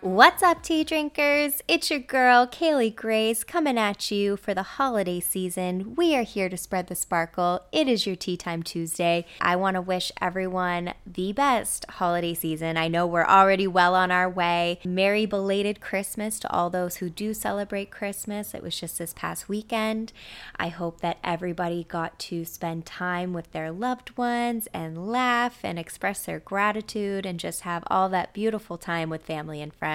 What's up, tea drinkers? It's your girl, Kaylee Grace, coming at you for the holiday season. We are here to spread the sparkle. It is your Tea Time Tuesday. I want to wish everyone the best holiday season. I know we're already well on our way. Merry belated Christmas to all those who do celebrate Christmas. It was just this past weekend. I hope that everybody got to spend time with their loved ones and laugh and express their gratitude and just have all that beautiful time with family and friends.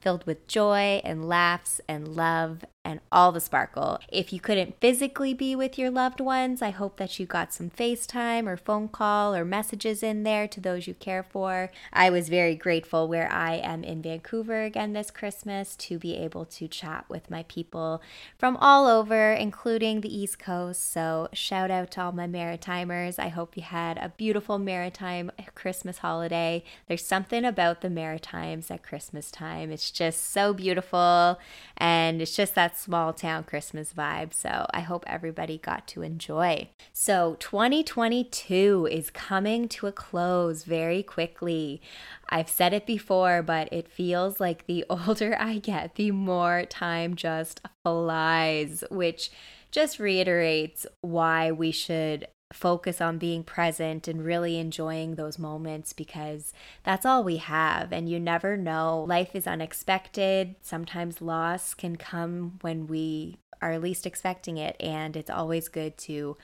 Filled with joy and laughs and love and all the sparkle. If you couldn't physically be with your loved ones, I hope that you got some FaceTime or phone call or messages in there to those you care for. I was very grateful where I am in Vancouver again this Christmas to be able to chat with my people from all over, including the East Coast. So shout out to all my Maritimers. I hope you had a beautiful Maritime Christmas holiday. There's something about the Maritimes at Christmas time. It's just so beautiful, and it's just that small town Christmas vibe, so I hope everybody got to enjoy. So 2022 is coming to a close very quickly. I've said it before, but it feels like the older I get, the more time just flies, which just reiterates why we should focus on being present and really enjoying those moments, because that's all we have, and you never know. Life is unexpected. Sometimes loss can come when we are least expecting it, and it's always good to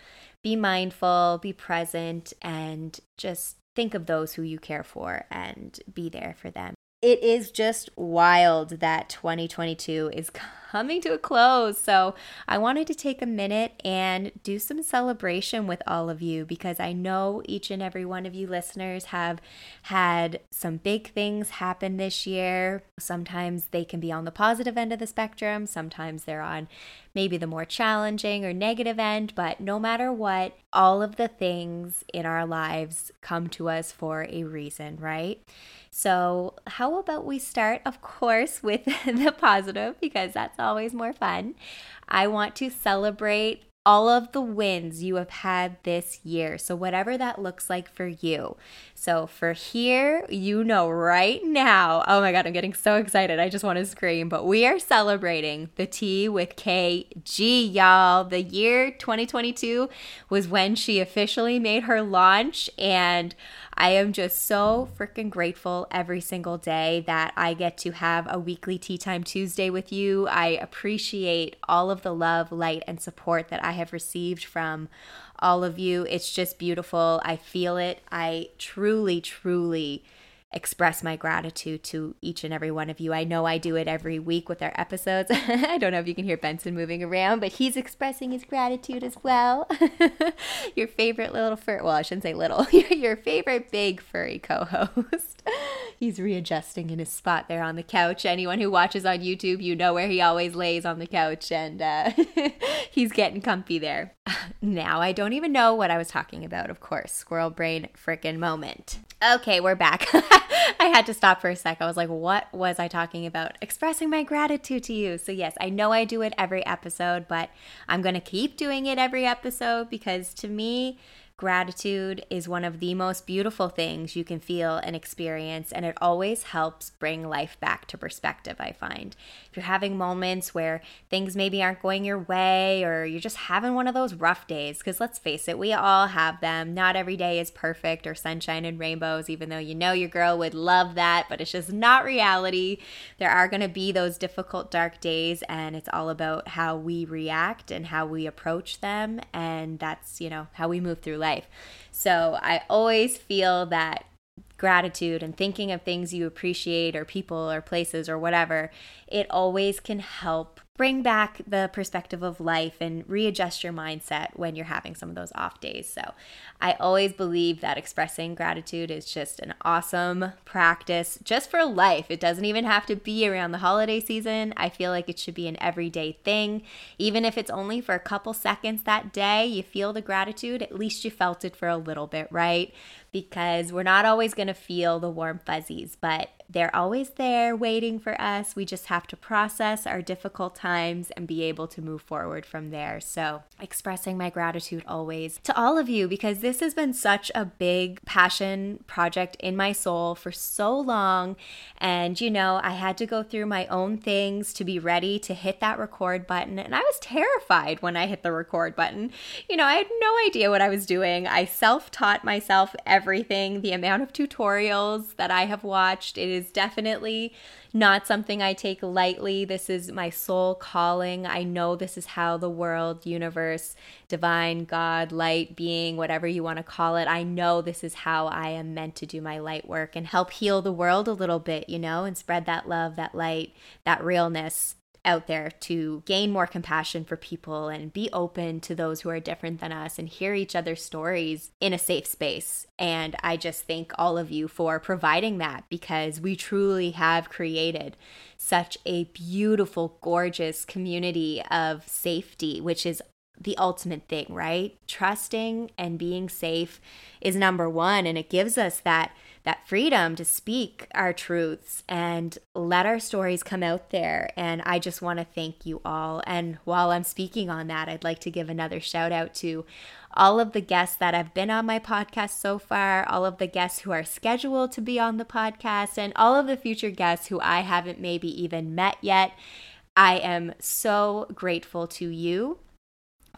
be mindful, be present, and just think of those who you care for and be there for them. It is just wild that 2022 is coming to a close. So I wanted to take a minute and do some celebration with all of you, because I know each and every one of you listeners have had some big things happen this year. Sometimes they can be on the positive end of the spectrum. Sometimes they're on maybe the more challenging or negative end, but no matter what, all of the things in our lives come to us for a reason, right? So how about we start, of course, with the positive, because that's always more fun. I want to celebrate all of the wins you have had this year. So whatever that looks like for you. So for here, you know, right now, oh my God, I'm getting so excited. I just want to scream, but we are celebrating the Tea with KG, y'all. The year 2022 was when she officially made her launch, and I am just so freaking grateful every single day that I get to have a weekly Tea Time Tuesday with you. I appreciate all of the love, light, and support that I have received from all of you. It's just beautiful. I feel it. I truly, truly express my gratitude to each and every one of you. I know I do it every week with our episodes. I don't know if you can hear Benson moving around, but he's expressing his gratitude as well. Your favorite little fur, well, I shouldn't say little, your favorite big furry co-host. He's readjusting in his spot there on the couch. Anyone who watches on YouTube, you know where he always lays on the couch, and he's getting comfy there. Now, I don't even know what I was talking about, of course. Squirrel brain frickin' moment. Okay, we're back. I had to stop for a sec. I was like, what was I talking about? Expressing my gratitude to you. So yes, I know I do it every episode, but I'm going to keep doing it every episode, because to me, Gratitude is one of the most beautiful things you can feel and experience, and it always helps bring life back to perspective, I find. If you're having moments where things maybe aren't going your way, or you're just having one of those rough days, because let's face it, we all have them. Not every day is perfect or sunshine and rainbows, even though you know your girl would love that, but it's just not reality. There are going to be those difficult, dark days, and it's all about how we react and how we approach them, and that's, you know, how we move through life. So I always feel that gratitude and thinking of things you appreciate or people or places or whatever, it always can help bring back the perspective of life and readjust your mindset when you're having some of those off days. So I always believe that expressing gratitude is just an awesome practice just for life. It doesn't even have to be around the holiday season. I feel like it should be an everyday thing. Even if it's only for a couple seconds that day, you feel the gratitude, at least you felt it for a little bit, right? Because we're not always going to feel the warm fuzzies, but they're always there waiting for us. We just have to process our difficult times and be able to move forward from there. So expressing my gratitude always to all of you, because this has been such a big passion project in my soul for so long. And, you know, I had to go through my own things to be ready to hit that record button. And I was terrified when I hit the record button. You know, I had no idea what I was doing. I self-taught myself everything. The amount of tutorials that I have watched, it is definitely not something I take lightly. This is my soul calling. I know this is how the world, universe, divine, God, light, being, whatever you want to call it, I know this is how I am meant to do my light work and help heal the world a little bit, you know, and spread that love, that light, that realness out there to gain more compassion for people and be open to those who are different than us and hear each other's stories in a safe space. And I just thank all of you for providing that, because we truly have created such a beautiful, gorgeous community of safety, which is the ultimate thing, right? Trusting and being safe is number one, and it gives us that freedom to speak our truths and let our stories come out there. And I just want to thank you all. And while I'm speaking on that, I'd like to give another shout out to all of the guests that have been on my podcast so far, all of the guests who are scheduled to be on the podcast, and all of the future guests who I haven't maybe even met yet. I am so grateful to you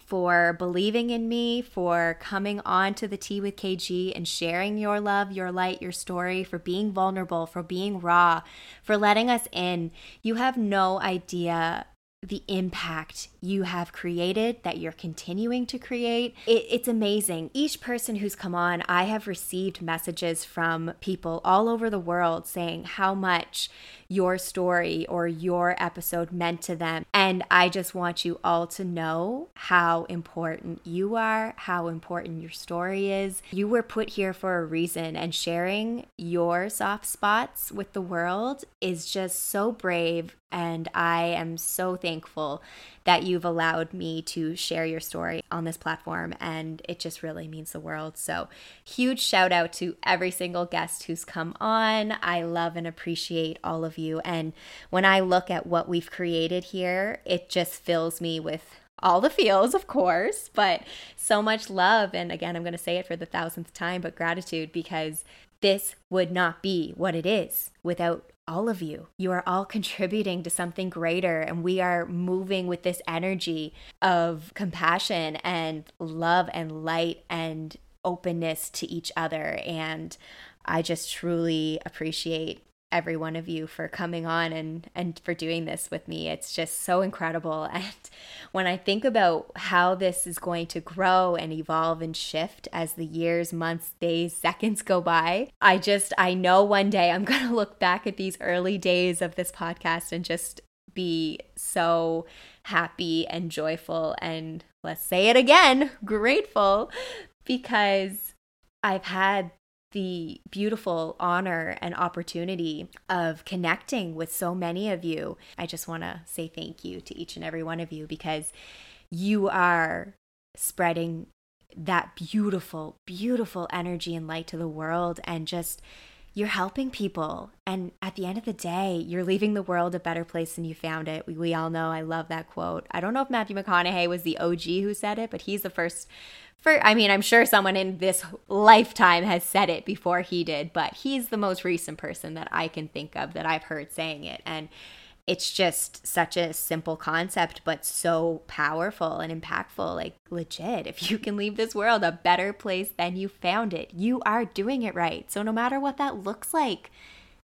for believing in me, for coming on to the Tea with KG and sharing your love, your light, your story, for being vulnerable, for being raw, for letting us in. You have no idea the impact you have created, that you're continuing to create. It's amazing. Each person who's come on, I have received messages from people all over the world saying how much your story or your episode meant to them. And I just want you all to know how important you are, how important your story is. You were put here for a reason, and sharing your soft spots with the world is just so brave. And I am so thankful that you've allowed me to share your story on this platform, and it just really means the world. So huge shout out to every single guest who's come on. I love and appreciate all of you. And when I look at what we've created here, it just fills me with all the feels, of course, but so much love. And again, I'm going to say it for the 1000th time, but gratitude, because this would not be what it is without all of you. You are all contributing to something greater, and we are moving with this energy of compassion and love and light and openness to each other. And I just truly appreciate every one of you for coming on and for doing this with me. It's just so incredible. And when I think about how this is going to grow and evolve and shift as the years, months, days, seconds go by, I know one day I'm going to look back at these early days of this podcast and just be so happy and joyful and, let's say it again, grateful, because I've had the beautiful honor and opportunity of connecting with so many of you. I just want to say thank you to each and every one of you, because you are spreading that beautiful, beautiful energy and light to the world, and just you're helping people. And at the end of the day, you're leaving the world a better place than you found it. We all know. I love that quote. I don't know if Matthew McConaughey was the OG who said it, but he's the first. I mean, I'm sure someone in this lifetime has said it before he did, but he's the most recent person that I can think of that I've heard saying it. And it's just such a simple concept, but so powerful and impactful. Like, legit, if you can leave this world a better place than you found it, you are doing it right. So no matter what that looks like,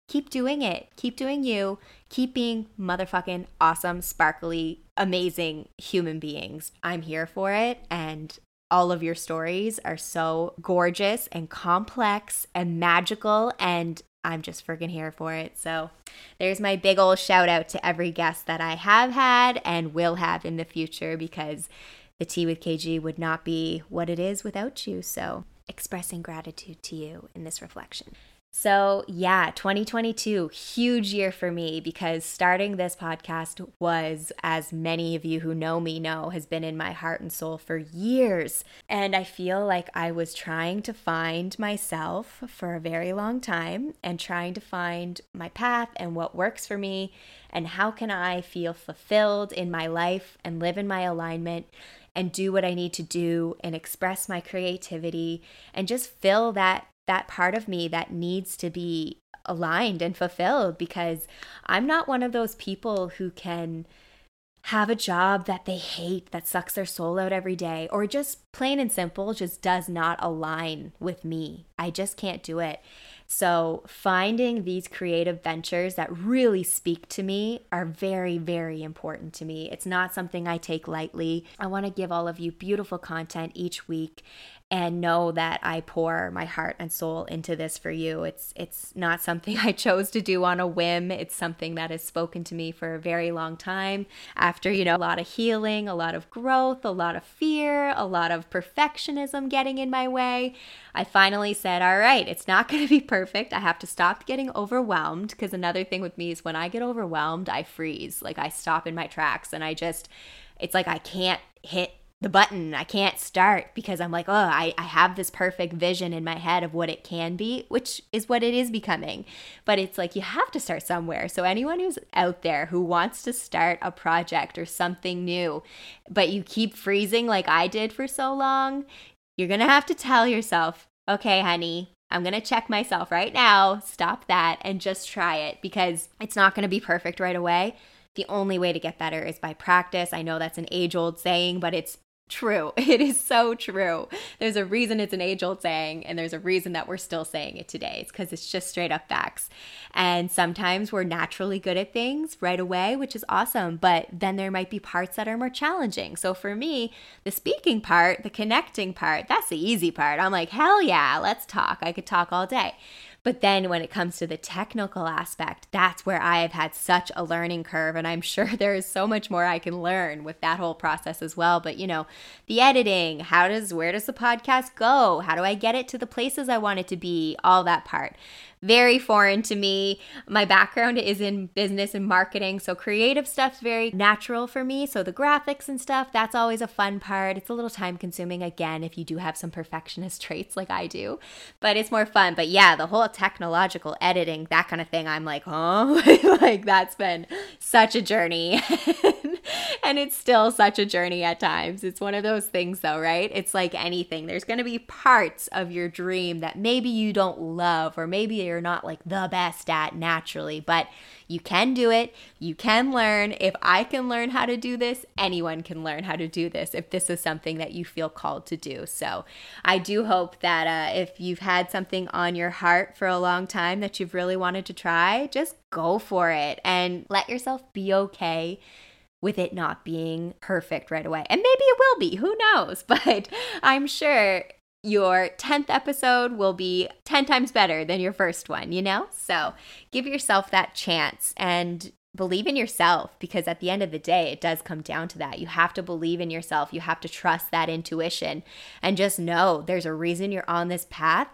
keep doing it. Keep doing you. Keep being motherfucking awesome, sparkly, amazing human beings. I'm here for it. And all of your stories are so gorgeous and complex and magical, and I'm just freaking here for it. So there's my big old shout out to every guest that I have had and will have in the future, because the Tea with KG would not be what it is without you. So expressing gratitude to you in this reflection. So yeah, 2022, huge year for me, because starting this podcast was, as many of you who know me know, has been in my heart and soul for years. And I feel like I was trying to find myself for a very long time, and trying to find my path and what works for me and how can I feel fulfilled in my life and live in my alignment and do what I need to do and express my creativity and just fill that part of me that needs to be aligned and fulfilled, because I'm not one of those people who can have a job that they hate, that sucks their soul out every day, or just plain and simple just does not align with me. I just can't do it. So finding these creative ventures that really speak to me are very, very important to me. It's not something I take lightly. I want to give all of you beautiful content each week and know that I pour my heart and soul into this for you. It's not something I chose to do on a whim. It's something that has spoken to me for a very long time after, a lot of healing, a lot of growth, a lot of fear, a lot of perfectionism getting in my way. I finally said, all right, it's not going to be perfect. I have to stop getting overwhelmed, because another thing with me is when I get overwhelmed, I freeze. Like, I stop in my tracks and it's like I can't hit the button. I can't start, because I'm like, oh, I have this perfect vision in my head of what it can be, which is what it is becoming. But it's like, you have to start somewhere. So anyone who's out there who wants to start a project or something new, but you keep freezing like I did for so long, you're going to have to tell yourself, okay, honey, I'm going to check myself right now. Stop that and just try it, because it's not going to be perfect right away. The only way to get better is by practice. I know that's an age-old saying, but it's true. It is so true. There's a reason it's an age-old saying, and there's a reason that we're still saying it today. It's because it's just straight up facts. And sometimes we're naturally good at things right away, which is awesome, but then there might be parts that are more challenging. So for me, the speaking part, the connecting part, that's the easy part. I'm like, hell yeah, let's talk. I could talk all day. But then when it comes to the technical aspect, that's where I have had such a learning curve, and I'm sure there is so much more I can learn with that whole process as well. But the editing, where does the podcast go? How do I get it to the places I want it to be? All that part. Very foreign to me. My background is in business and marketing, so creative stuff's very natural for me. So the graphics and stuff, that's always a fun part. It's a little time consuming, again, if you do have some perfectionist traits like I do, but it's more fun. But yeah, the whole technological editing, that kind of thing, I'm like, oh, like that's been such a journey. And it's still such a journey at times. It's one of those things though, right? It's like anything. There's going to be parts of your dream that maybe you don't love, or maybe you're not like the best at naturally, but you can do it. You can learn. If I can learn how to do this, anyone can learn how to do this if this is something that you feel called to do. So I do hope that if you've had something on your heart for a long time that you've really wanted to try, just go for it and let yourself be okay with it not being perfect right away. And maybe it will be, who knows? But I'm sure your 10th episode will be 10 times better than your first one, So give yourself that chance and believe in yourself, because at the end of the day, it does come down to that. You have to believe in yourself. You have to trust that intuition and just know there's a reason you're on this path.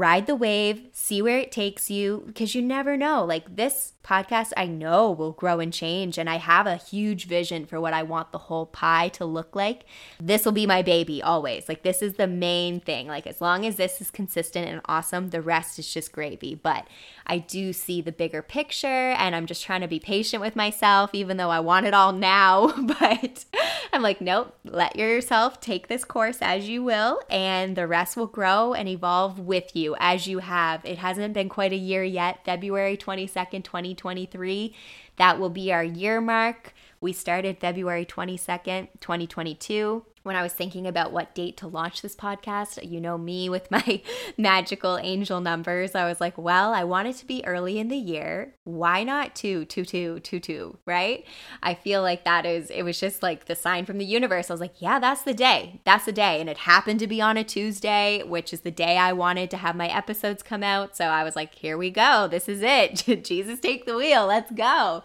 Ride the wave, see where it takes you, because you never know. Like, this podcast, I know, will grow and change, and I have a huge vision for what I want the whole pie to look like. This will be my baby always. Like, this is the main thing. Like, as long as this is consistent and awesome, the rest is just gravy. But I do see the bigger picture, and I'm just trying to be patient with myself, even though I want it all now. But I'm like, nope, let yourself take this course as you will, and the rest will grow and evolve with you as you have. It hasn't been quite a year yet. February 22nd, 2023, that will be our year mark. We started February 22nd, 2022. When I was thinking about what date to launch this podcast, you know me with my magical angel numbers, I was like, well, I want it to be early in the year. Why not 2/22/22, right? I feel like that is, it was just like the sign from the universe. I was like, yeah, that's the day. That's the day. And it happened to be on a Tuesday, which is the day I wanted to have my episodes come out. So I was like, here we go. This is it. Jesus, take the wheel. Let's go.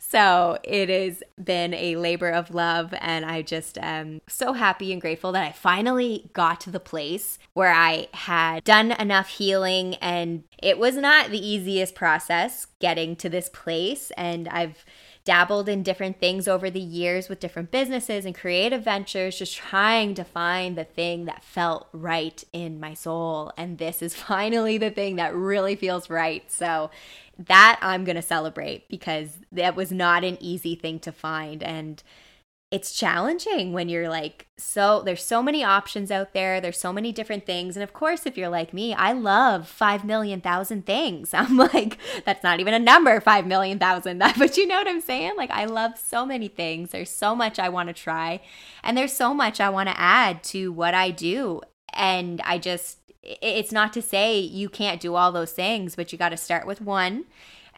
So it has been a labor of love, and I just am so happy and grateful that I finally got to the place where I had done enough healing, and it was not the easiest process getting to this place, and I've dabbled in different things over the years with different businesses and creative ventures, just trying to find the thing that felt right in my soul. And this is finally the thing that really feels right. So that I'm going to celebrate, because that was not an easy thing to find. And it's challenging when you're like, so there's so many options out there. There's so many different things. And of course, if you're like me, I love 5,000,000,000 things. I'm like, that's not even a number, 5,000,000,000. But you know what I'm saying? Like, I love so many things. There's so much I want to try. And there's so much I want to add to what I do. And I just, it's not to say you can't do all those things, but you got to start with one.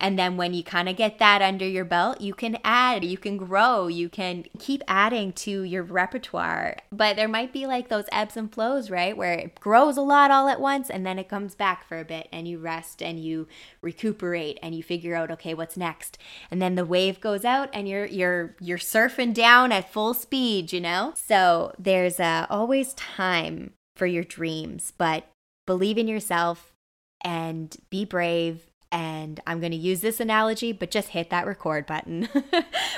And then when you kind of get that under your belt, you can add, you can grow, you can keep adding to your repertoire. But there might be like those ebbs and flows, right? Where it grows a lot all at once, and then it comes back for a bit, and you rest and you recuperate and you figure out, okay, what's next? And then the wave goes out, and you're surfing down at full speed, you know? So there's always time for your dreams, but believe in yourself and be brave. And I'm going to use this analogy, but just hit that record button.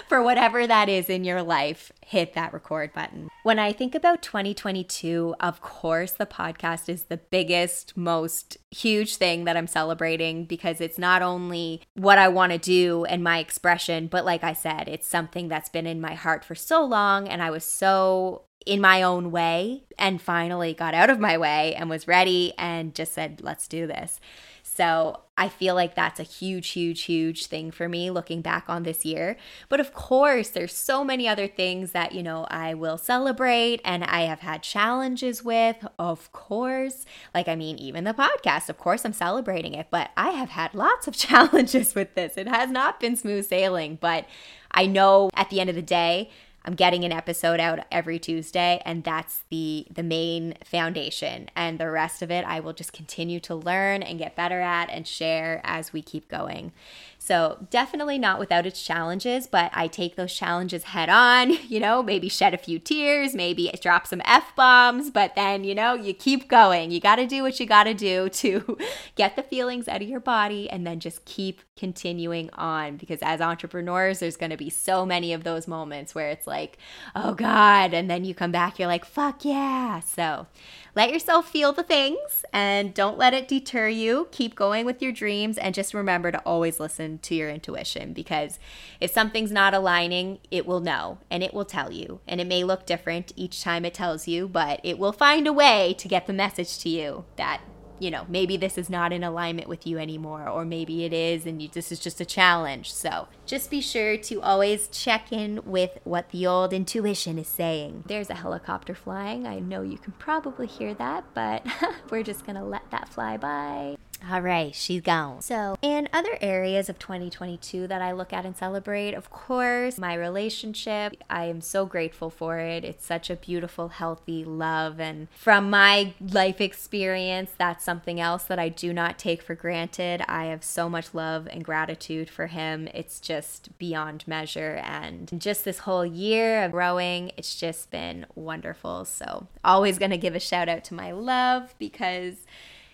For whatever that is in your life, hit that record button. When I think about 2022, of course, the podcast is the biggest, most huge thing that I'm celebrating, because it's not only what I want to do and my expression, but like I said, it's something that's been in my heart for so long, and I was so in my own way and finally got out of my way and was ready and just said, let's do this. So I feel like that's a huge, huge, huge thing for me looking back on this year. But of course, there's so many other things that, you know, I will celebrate and I have had challenges with, of course. Like, I mean, even the podcast, of course I'm celebrating it, but I have had lots of challenges with this. It has not been smooth sailing, but I know at the end of the day, I'm getting an episode out every Tuesday, and that's the main foundation. And the rest of it, I will just continue to learn and get better at and share as we keep going. So definitely not without its challenges, but I take those challenges head on, you know, maybe shed a few tears, maybe drop some F-bombs, but then, you know, you keep going. You got to do what you got to do to get the feelings out of your body and then just keep continuing on, because as entrepreneurs, there's going to be so many of those moments where it's like, oh God, and then you come back, you're like, fuck yeah. So let yourself feel the things and don't let it deter you. Keep going with your dreams, and just remember to always listen to your intuition, because if something's not aligning, it will know and it will tell you, and it may look different each time it tells you, but it will find a way to get the message to you that, you know, maybe this is not in alignment with you anymore, or maybe it is and this is just a challenge. So just be sure to always check in with what the old intuition is saying. There's a helicopter flying. I know you can probably hear that, but we're just going to let that fly by. All right, she's gone. So in other areas of 2022 that I look at and celebrate, of course, my relationship, I am so grateful for it. It's such a beautiful, healthy love. And from my life experience, that's something else that I do not take for granted. I have so much love and gratitude for him. It's just beyond measure. And just this whole year of growing, it's just been wonderful. So always going to give a shout out to my love, because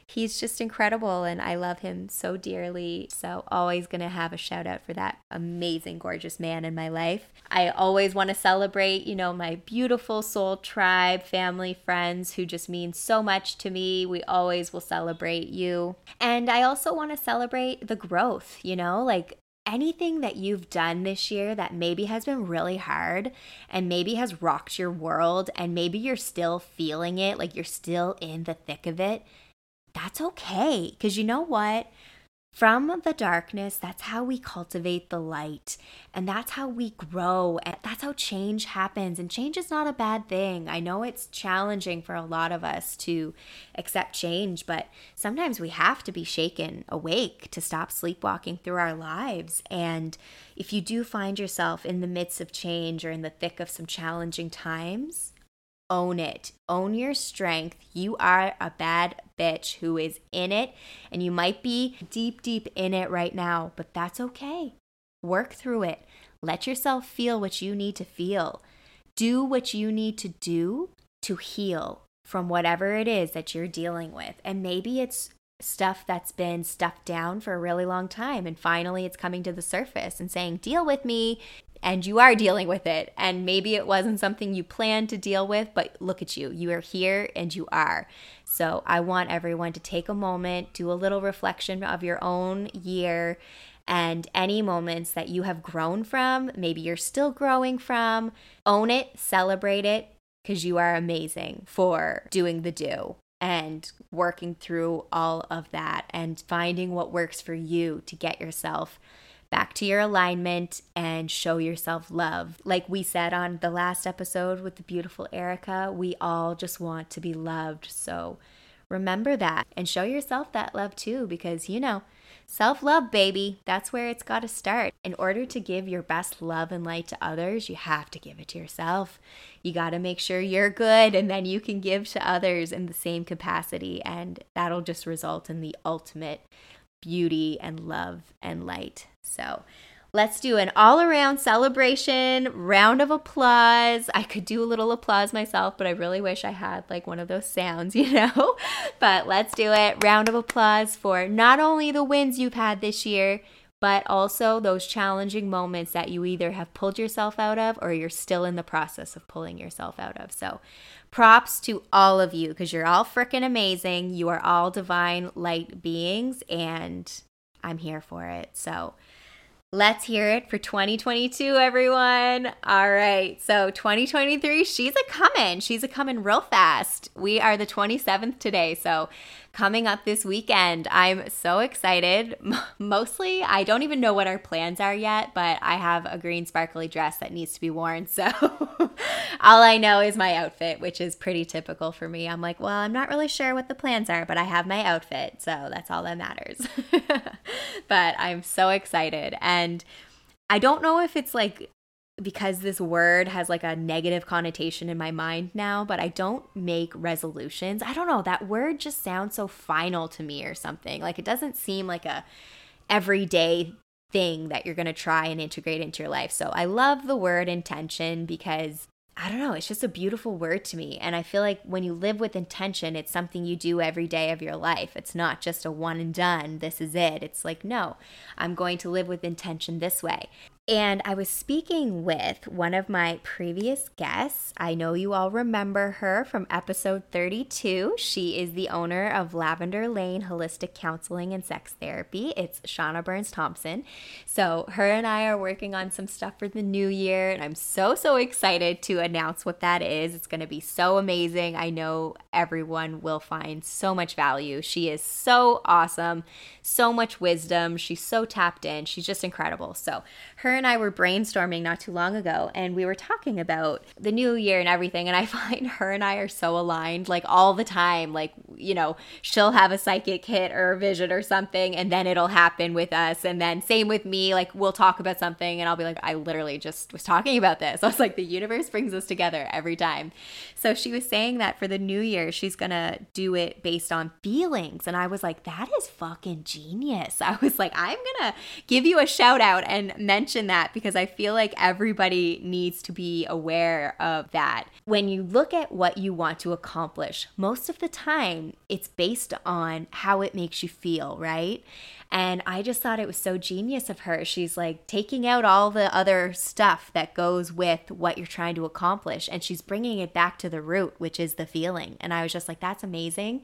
he's just incredible and I love him so dearly. So always going to have a shout out for that amazing, gorgeous man in my life. I always want to celebrate, you know, my beautiful soul tribe, family, friends who just mean so much to me. We always will celebrate you. And I also want to celebrate the growth, you know, like anything that you've done this year that maybe has been really hard and maybe has rocked your world and maybe you're still feeling it, like you're still in the thick of it, that's okay. Because you know what? From the darkness, that's how we cultivate the light and that's how we grow and that's how change happens. And change is not a bad thing. I know it's challenging for a lot of us to accept change, but sometimes we have to be shaken awake to stop sleepwalking through our lives. And if you do find yourself in the midst of change or in the thick of some challenging times, own it. Own your strength. You are a bad bitch who is in it, and you might be deep, deep in it right now, but that's okay. Work through it. Let yourself feel what you need to feel. Do what you need to do to heal from whatever it is that you're dealing with. And maybe it's stuff that's been stuffed down for a really long time, and finally it's coming to the surface and saying, deal with me. And you are dealing with it. And maybe it wasn't something you planned to deal with, but look at you. You are here and you are. So I want everyone to take a moment, do a little reflection of your own year and any moments that you have grown from, maybe you're still growing from. Own it, celebrate it, because you are amazing for doing the do and working through all of that and finding what works for you to get yourself back to your alignment and show yourself love. Like we said on the last episode with the beautiful Erica, we all just want to be loved. So remember that and show yourself that love too, because, you know, self-love, baby, that's where it's got to start. In order to give your best love and light to others, you have to give it to yourself. You got to make sure you're good and then you can give to others in the same capacity, and that'll just result in the ultimate beauty and love and light. So let's do an all-around celebration, round of applause. I could do a little applause myself, but I really wish I had like one of those sounds, you know? But let's do it. Round of applause for not only the wins you've had this year, but also those challenging moments that you either have pulled yourself out of or you're still in the process of pulling yourself out of. So props to all of you, because you're all freaking amazing. You are all divine light beings, and I'm here for it. So let's hear it for 2022, everyone. All right. So 2023, she's a comin'. She's a comin' real fast. We are the 27th today. So coming up this weekend, I'm so excited. Mostly, I don't even know what our plans are yet, but I have a green sparkly dress that needs to be worn. So all I know is my outfit, which is pretty typical for me. I'm like, well, I'm not really sure what the plans are, but I have my outfit. So that's all that matters. But I'm so excited. And I don't know if it's like because this word has like a negative connotation in my mind now, but I don't make resolutions. I don't know. That word just sounds so final to me or something. Like it doesn't seem like a everyday thing that you're going to try and integrate into your life. So I love the word intention because I don't know. It's just a beautiful word to me. And I feel like when you live with intention, it's something you do every day of your life. It's not just a one and done. This is it. It's like, no, I'm going to live with intention this way. And I was speaking with one of my previous guests. I know you all remember her from episode 32. She is the owner of Lavender Lane Holistic Counseling and Sex Therapy. It's Shauna Burns Thompson. So her and I are working on some stuff for the new year, and I'm so excited to announce what that is. It's going to be so amazing. I know everyone will find so much value. She is so awesome, so much wisdom. She's so tapped in. She's just incredible. So her and I were brainstorming not too long ago, and we were talking about the new year and everything, and I find her and I are so aligned, like all the time. Like, you know, she'll have a psychic hit or a vision or something, and then it'll happen with us, and then same with me. Like we'll talk about something and I'll be like, I literally just was talking about this. I was like, the universe brings us together every time. So she was saying that for the new year she's gonna do it based on feelings, and I was like, that is fucking genius. I was like, I'm gonna give you a shout out and mention that because I feel like everybody needs to be aware of that. When you look at what you want to accomplish, most of the time and it's based on how it makes you feel, right? And I just thought it was so genius of her. She's like taking out all the other stuff that goes with what you're trying to accomplish, and she's bringing it back to the root, which is the feeling. And I was just like, that's amazing.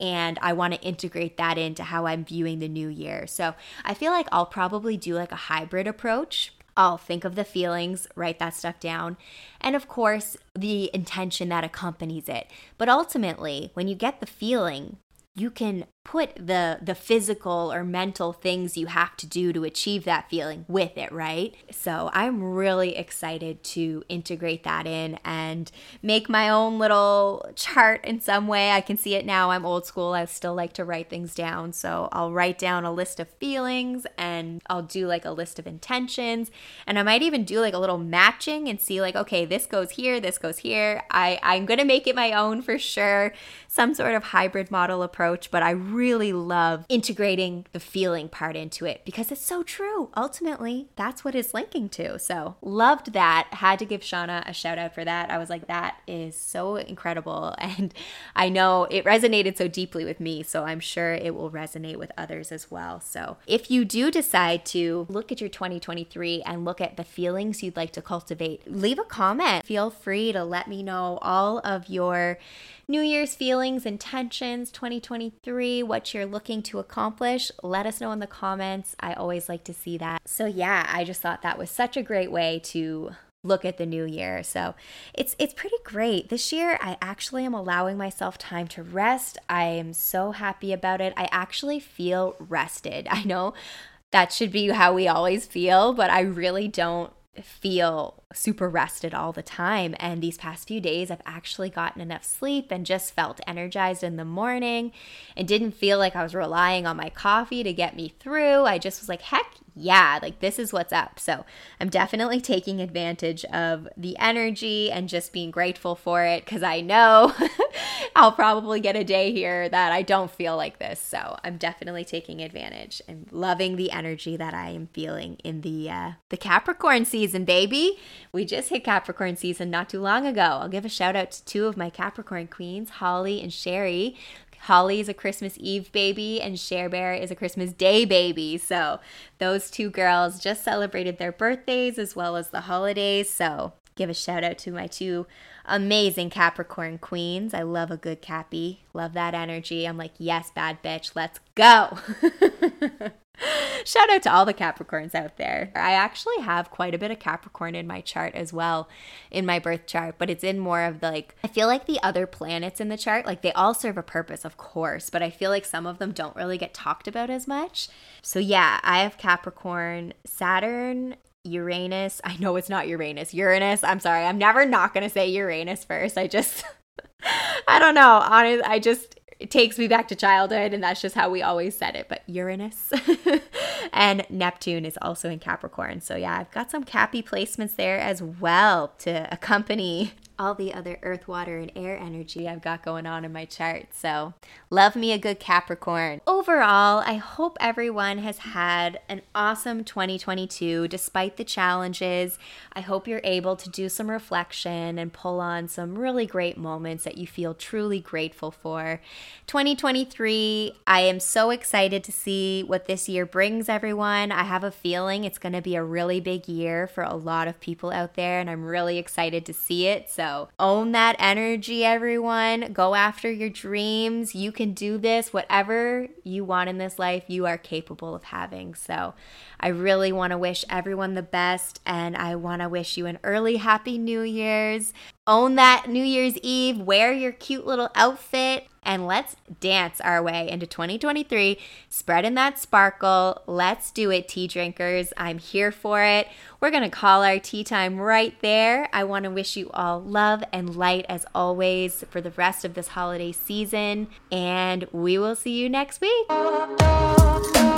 And I want to integrate that into how I'm viewing the new year. So I feel like I'll probably do like a hybrid approach. I'll think of the feelings, write that stuff down, and of course, the intention that accompanies it. But ultimately, when you get the feeling, you can put the physical or mental things you have to do to achieve that feeling with it, right? So I'm really excited to integrate that in and make my own little chart in some way. I can see it now. I'm old school. I still like to write things down. So I'll write down a list of feelings, and I'll do like a list of intentions. And I might even do like a little matching and see like, okay, this goes here, this goes here. I'm going to make it my own for sure. Some sort of hybrid model approach, but I really love integrating the feeling part into it because it's so true. Ultimately, that's what it's linking to. So loved that. Had to give Shauna a shout out for that. I was like, that is so incredible. And I know it resonated so deeply with me, so I'm sure it will resonate with others as well. So if you do decide to look at your 2023 and look at the feelings you'd like to cultivate, leave a comment. Feel free to let me know all of your New Year's feelings, intentions, 2023, what you're looking to accomplish. Let us know in the comments. I always like to see that. So yeah, I just thought that was such a great way to look at the new year. So it's pretty great. This year, I actually am allowing myself time to rest. I am so happy about it. I actually feel rested. I know that should be how we always feel, but I really don't feel super rested all the time. And these past few days, I've actually gotten enough sleep and just felt energized in the morning and didn't feel like I was relying on my coffee to get me through. I just was like, heck yeah, like this is what's up. So I'm definitely taking advantage of the energy and just being grateful for it because I know I'll probably get a day here that I don't feel like this. So I'm definitely taking advantage and loving the energy that I am feeling in the Capricorn season, baby. We just hit Capricorn season not too long ago. I'll give a shout out to two of my Capricorn queens, Holly and Sherry. Holly is a Christmas Eve baby and Cher Bear is a Christmas Day baby. So those two girls just celebrated their birthdays as well as the holidays. So give a shout out to my two amazing Capricorn queens. I love a good Cappy. Love that energy. I'm like, yes, bad bitch, let's go. Shout out to all the Capricorns out there. I actually have quite a bit of Capricorn in my chart as well, in my birth chart, but it's in more of the, like, I feel like the other planets in the chart, like they all serve a purpose, of course, but I feel like some of them don't really get talked about as much. So yeah, I have Capricorn, Saturn, Uranus. I know it's not Uranus, Uranus. I'm sorry. I'm never not going to say Uranus first. I just, I don't know. Honestly, I just... it takes me back to childhood, and that's just how we always said it, but Uranus. And Neptune is also in Capricorn. So yeah, I've got some Cappy placements there as well to accompany all the other earth, water, and air energy I've got going on in my chart. So love me a good Capricorn. Overall, I hope everyone has had an awesome 2022 despite the challenges. I hope you're able to do some reflection and pull on some really great moments that you feel truly grateful for. 2023, I am so excited to see what this year brings everyone. I have a feeling it's going to be a really big year for a lot of people out there, and I'm really excited to see it. So own that energy, everyone. Go after your dreams. You can do this. Whatever you want in this life, you are capable of having. So I really want to wish everyone the best, and I want to wish you an early happy New Year's. Own that New Year's Eve. Wear your cute little outfit, and let's dance our way into 2023, spreading that sparkle. Let's do it, tea drinkers. I'm here for it. We're going to call our tea time right there. I want to wish you all love and light as always for the rest of this holiday season, and we will see you next week.